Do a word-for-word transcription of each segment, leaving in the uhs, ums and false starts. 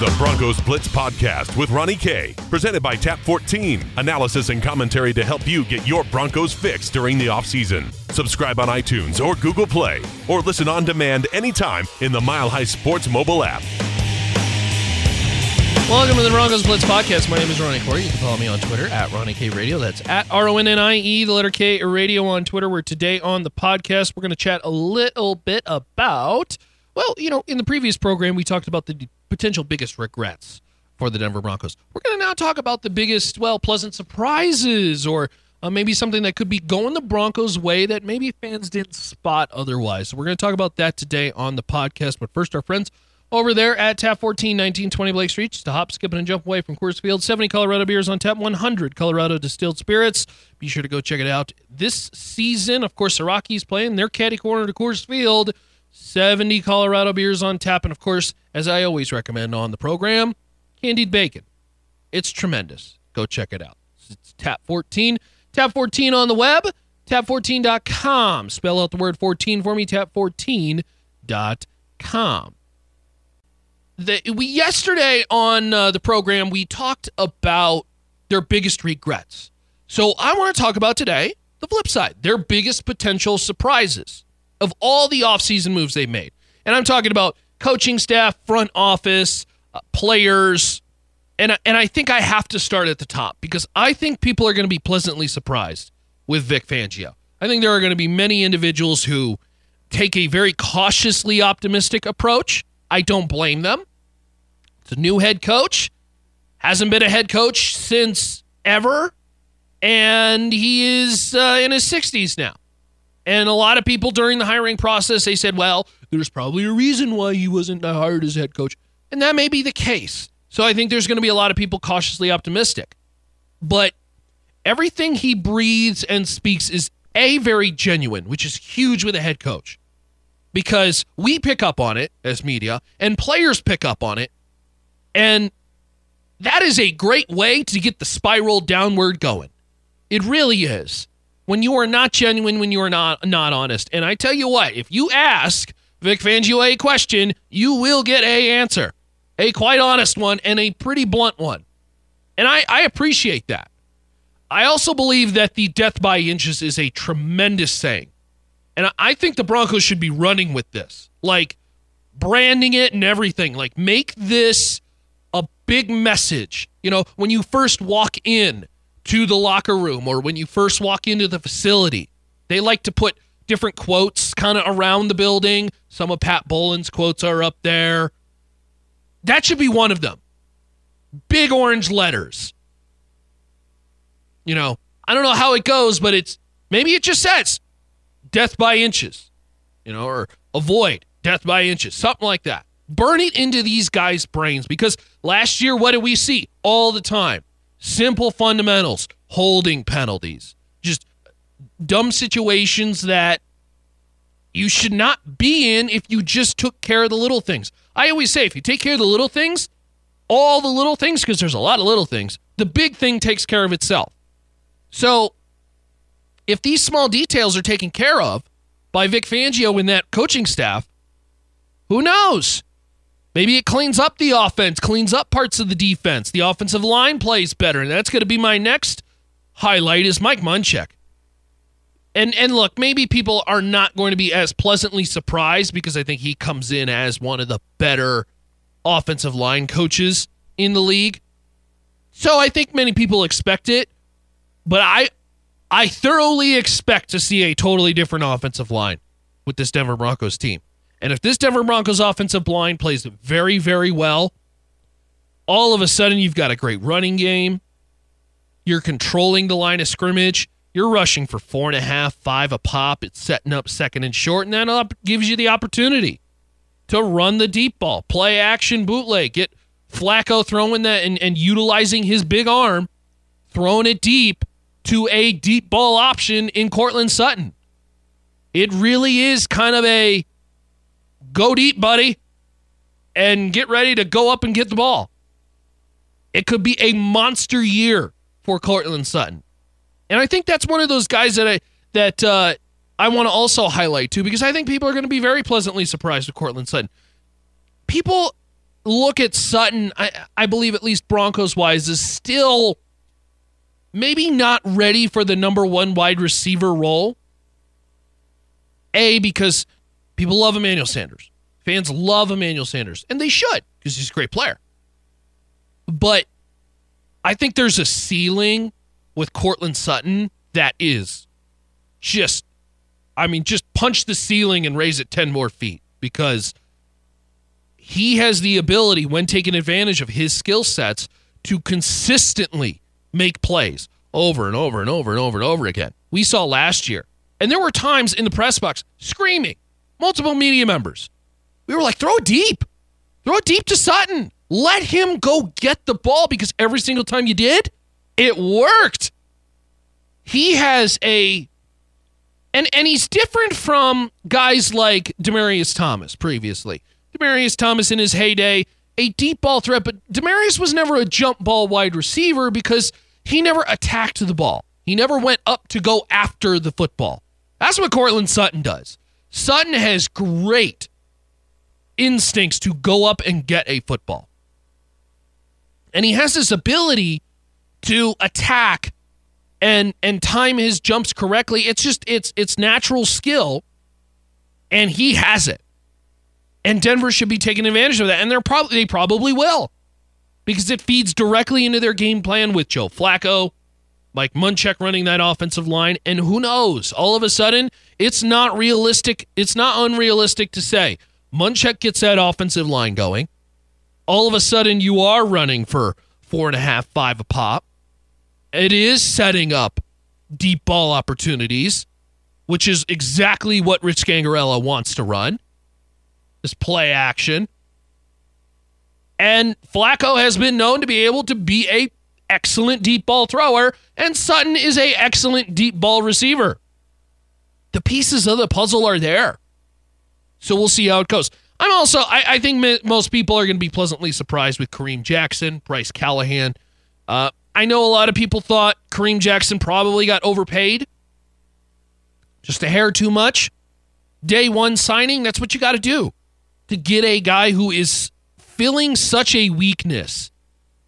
The Broncos Blitz Podcast with Ronnie K, presented by Tap fourteen. Analysis and commentary to help you get your Broncos fixed during the offseason. Subscribe on iTunes or Google Play, or listen on demand anytime in the Mile High Sports mobile app. Welcome to the Broncos Blitz Podcast. My name is Ronnie Corey. You can follow me on Twitter at Ronnie K Radio. That's at R O N N I E, the letter K, Radio on Twitter. We're today on the podcast. We're going to chat a little bit about, well, you know, in the previous program, we talked about the potential biggest regrets for the Denver Broncos. We're going to now talk about the biggest, well, pleasant surprises, or uh, maybe something that could be going the Broncos' way that maybe fans didn't spot otherwise. So we're going to talk about that today on the podcast. But first, our friends over there at Tap fourteen, nineteen twenty Blake Street, just a hop, skip, and a jump away from Coors Field. seventy Colorado beers on tap, one hundred Colorado distilled spirits. Be sure to go check it out this season. Of course, the Rockies playing their caddy corner to Coors Field. seventy Colorado beers on tap, and of course, as I always recommend on the program, candied bacon. It's tremendous. Go check it out. It's Tap fourteen. Tap fourteen on the web, tap fourteen dot com. Spell out the word fourteen for me, tap fourteen dot com. The, we yesterday on uh, the program, we talked about their biggest regrets. So I want to talk about today the flip side, their biggest potential surprises of all the offseason moves they've made. And I'm talking about coaching staff, front office, uh, players, and, and I think I have to start at the top because I think people are going to be pleasantly surprised with Vic Fangio. I think there are going to be many individuals who take a very cautiously optimistic approach. I don't blame them. It's a new head coach. Hasn't been a head coach since ever. And he is uh, in his sixties now. And a lot of people during the hiring process, they said, well, there's probably a reason why he wasn't hired as head coach. And that may be the case. So I think there's going to be a lot of people cautiously optimistic. But everything he breathes and speaks is, A, very genuine, which is huge with a head coach. Because we pick up on it as media, and players pick up on it. And that is a great way to get the spiral downward going. It really is. When you are not genuine, when you are not not honest. And I tell you what, if you ask Vic Fangio a question, you will get a answer. A quite honest one and a pretty blunt one. And I, I appreciate that. I also believe that the death by inches is a tremendous saying. And I think the Broncos should be running with this. Like, branding it and everything. Like, make this a big message. You know, when you first walk in to the locker room or when you first walk into the facility. They like to put different quotes kind of around the building. Some of Pat Bolin's quotes are up there. That should be one of them. Big orange letters. You know, I don't know how it goes, but it's maybe it just says death by inches, you know, or avoid death by inches, something like that. Burn it into these guys' brains because last year, what did we see all the time? Simple fundamentals, holding penalties, just dumb situations that you should not be in if you just took care of the little things. I always say if you take care of the little things, all the little things, because there's a lot of little things, the big thing takes care of itself. So if these small details are taken care of by Vic Fangio and that coaching staff, who knows? Maybe it cleans up the offense, cleans up parts of the defense. The offensive line plays better, and that's going to be my next highlight is Mike Munchak. And and look, maybe people are not going to be as pleasantly surprised because I think he comes in as one of the better offensive line coaches in the league. So I think many people expect it, but I I thoroughly expect to see a totally different offensive line with this Denver Broncos team. And if this Denver Broncos offensive line plays very, very well, all of a sudden you've got a great running game. You're controlling the line of scrimmage. You're rushing for four and a half, five a pop. It's setting up second and short, and that up gives you the opportunity to run the deep ball, play action bootleg, get Flacco throwing that and, and utilizing his big arm, throwing it deep to a deep ball option in Courtland Sutton. It really is kind of a go deep, buddy, and get ready to go up and get the ball. It could be a monster year for Courtland Sutton. And I think that's one of those guys that I that uh, I want to also highlight, too, because I think people are going to be very pleasantly surprised with Courtland Sutton. People look at Sutton, I, I believe at least Broncos-wise, is still maybe not ready for the number one wide receiver role. A, because people love Emmanuel Sanders. Fans love Emmanuel Sanders, and they should, because he's a great player. But I think there's a ceiling with Courtland Sutton that is just, I mean, just punch the ceiling and raise it ten more feet, because he has the ability, when taking advantage of his skill sets, to consistently make plays over and over and over and over and over again. We saw last year, and there were times in the press box screaming, multiple media members, we were like, throw it deep, throw it deep to Sutton. Let him go get the ball, because every single time you did, it worked. He has a, and and he's different from guys like Demaryius Thomas previously. Demaryius Thomas in his heyday, a deep ball threat, but Demaryius was never a jump ball wide receiver because he never attacked the ball. He never went up to go after the football. That's what Courtland Sutton does. Sutton has great instincts to go up and get a football. And he has this ability to attack and and time his jumps correctly. It's just, it's it's natural skill, and he has it. And Denver should be taking advantage of that, and they're probably they probably will, because it feeds directly into their game plan with Joe Flacco, Mike Munchak running that offensive line, and who knows? All of a sudden, it's not realistic. It's not unrealistic to say Munchak gets that offensive line going. All of a sudden, you are running for four and a half, five a pop. It is setting up deep ball opportunities, which is exactly what Rich Gangarella wants to run, this play action. And Flacco has been known to be able to be an excellent deep ball thrower, and Sutton is an excellent deep ball receiver. The pieces of the puzzle are there. So we'll see how it goes. I'm also, I, I think most people are going to be pleasantly surprised with Kareem Jackson, Bryce Callahan. Uh, I know a lot of people thought Kareem Jackson probably got overpaid. Just a hair too much. Day one signing, that's what you got to do to get a guy who is filling such a weakness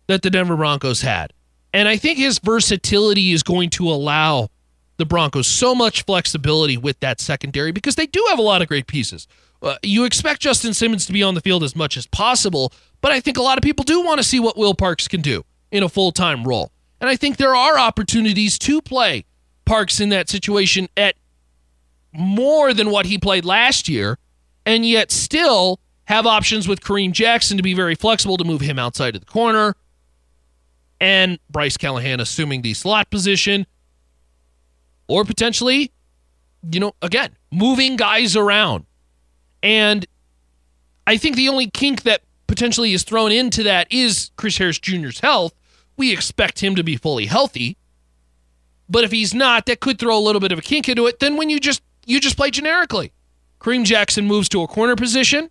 that the Denver Broncos had. And I think his versatility is going to allow the Broncos so much flexibility with that secondary, because they do have a lot of great pieces. Uh, you expect Justin Simmons to be on the field as much as possible, but I think a lot of people do want to see what Will Parks can do in a full-time role. And I think there are opportunities to play Parks in that situation at more than what he played last year, and yet still have options with Kareem Jackson to be very flexible, to move him outside of the corner, and Bryce Callahan assuming the slot position, or potentially, you know, again, moving guys around. And I think the only kink that potentially is thrown into that is Chris Harris Junior's health. We expect him to be fully healthy. But if he's not, that could throw a little bit of a kink into it. Then when you just you just play generically, Kareem Jackson moves to a corner position,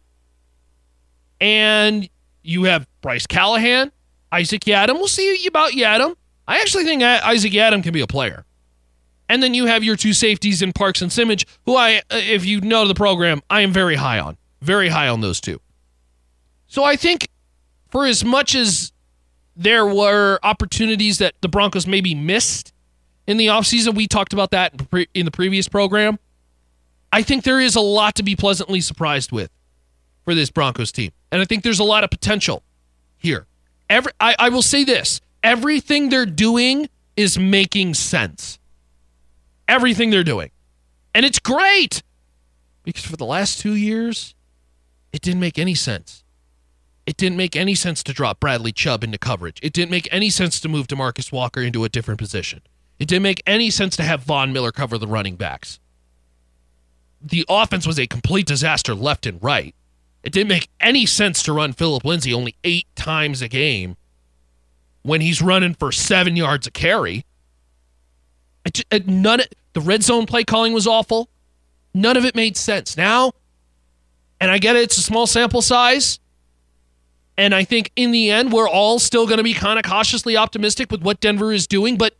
and you have Bryce Callahan, Isaac Yiadom. We'll see about Yiadom. I actually think Isaac Yiadom can be a player. And then you have your two safeties in Parks and Simmons, who I, if you know the program, I am very high on. Very high on those two. So I think for as much as there were opportunities that the Broncos maybe missed in the offseason, we talked about that in the previous program, I think there is a lot to be pleasantly surprised with for this Broncos team. And I think there's a lot of potential here. Every, I, I will say this. Everything they're doing is making sense. Everything they're doing. And it's great, because for the last two years, it didn't make any sense. It didn't make any sense to drop Bradley Chubb into coverage. It didn't make any sense to move DeMarcus Walker into a different position. It didn't make any sense to have Von Miller cover the running backs. The offense was a complete disaster left and right. It didn't make any sense to run Philip Lindsay only eight times a game when he's running for seven yards a carry. It, it, none of, the red zone play calling was awful. None of it made sense. Now, and I get it, it's a small sample size, and I think in the end, we're all still going to be kind of cautiously optimistic with what Denver is doing, but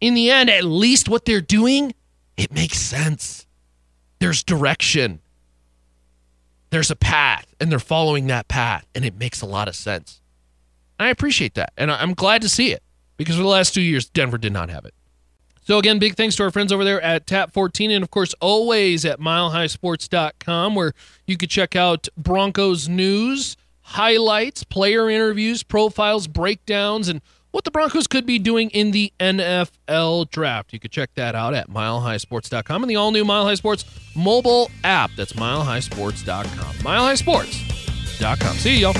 in the end, at least what they're doing, it makes sense. There's direction. There's a path, and they're following that path, and it makes a lot of sense. I appreciate that, and I'm glad to see it, because for the last two years, Denver did not have it. So again, big thanks to our friends over there at Tap fourteen, and of course, always at mile high sports dot com, where you can check out Broncos news, highlights, player interviews, profiles, breakdowns, and what the Broncos could be doing in the N F L draft. You can check that out at mile high sports dot com and the all-new Mile High Sports mobile app. That's mile high sports dot com. mile high sports dot com. See you, y'all.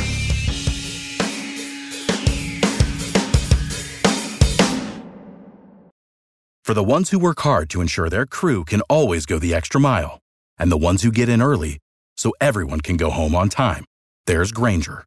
For the ones who work hard to ensure their crew can always go the extra mile, and the ones who get in early so everyone can go home on time, there's Grainger,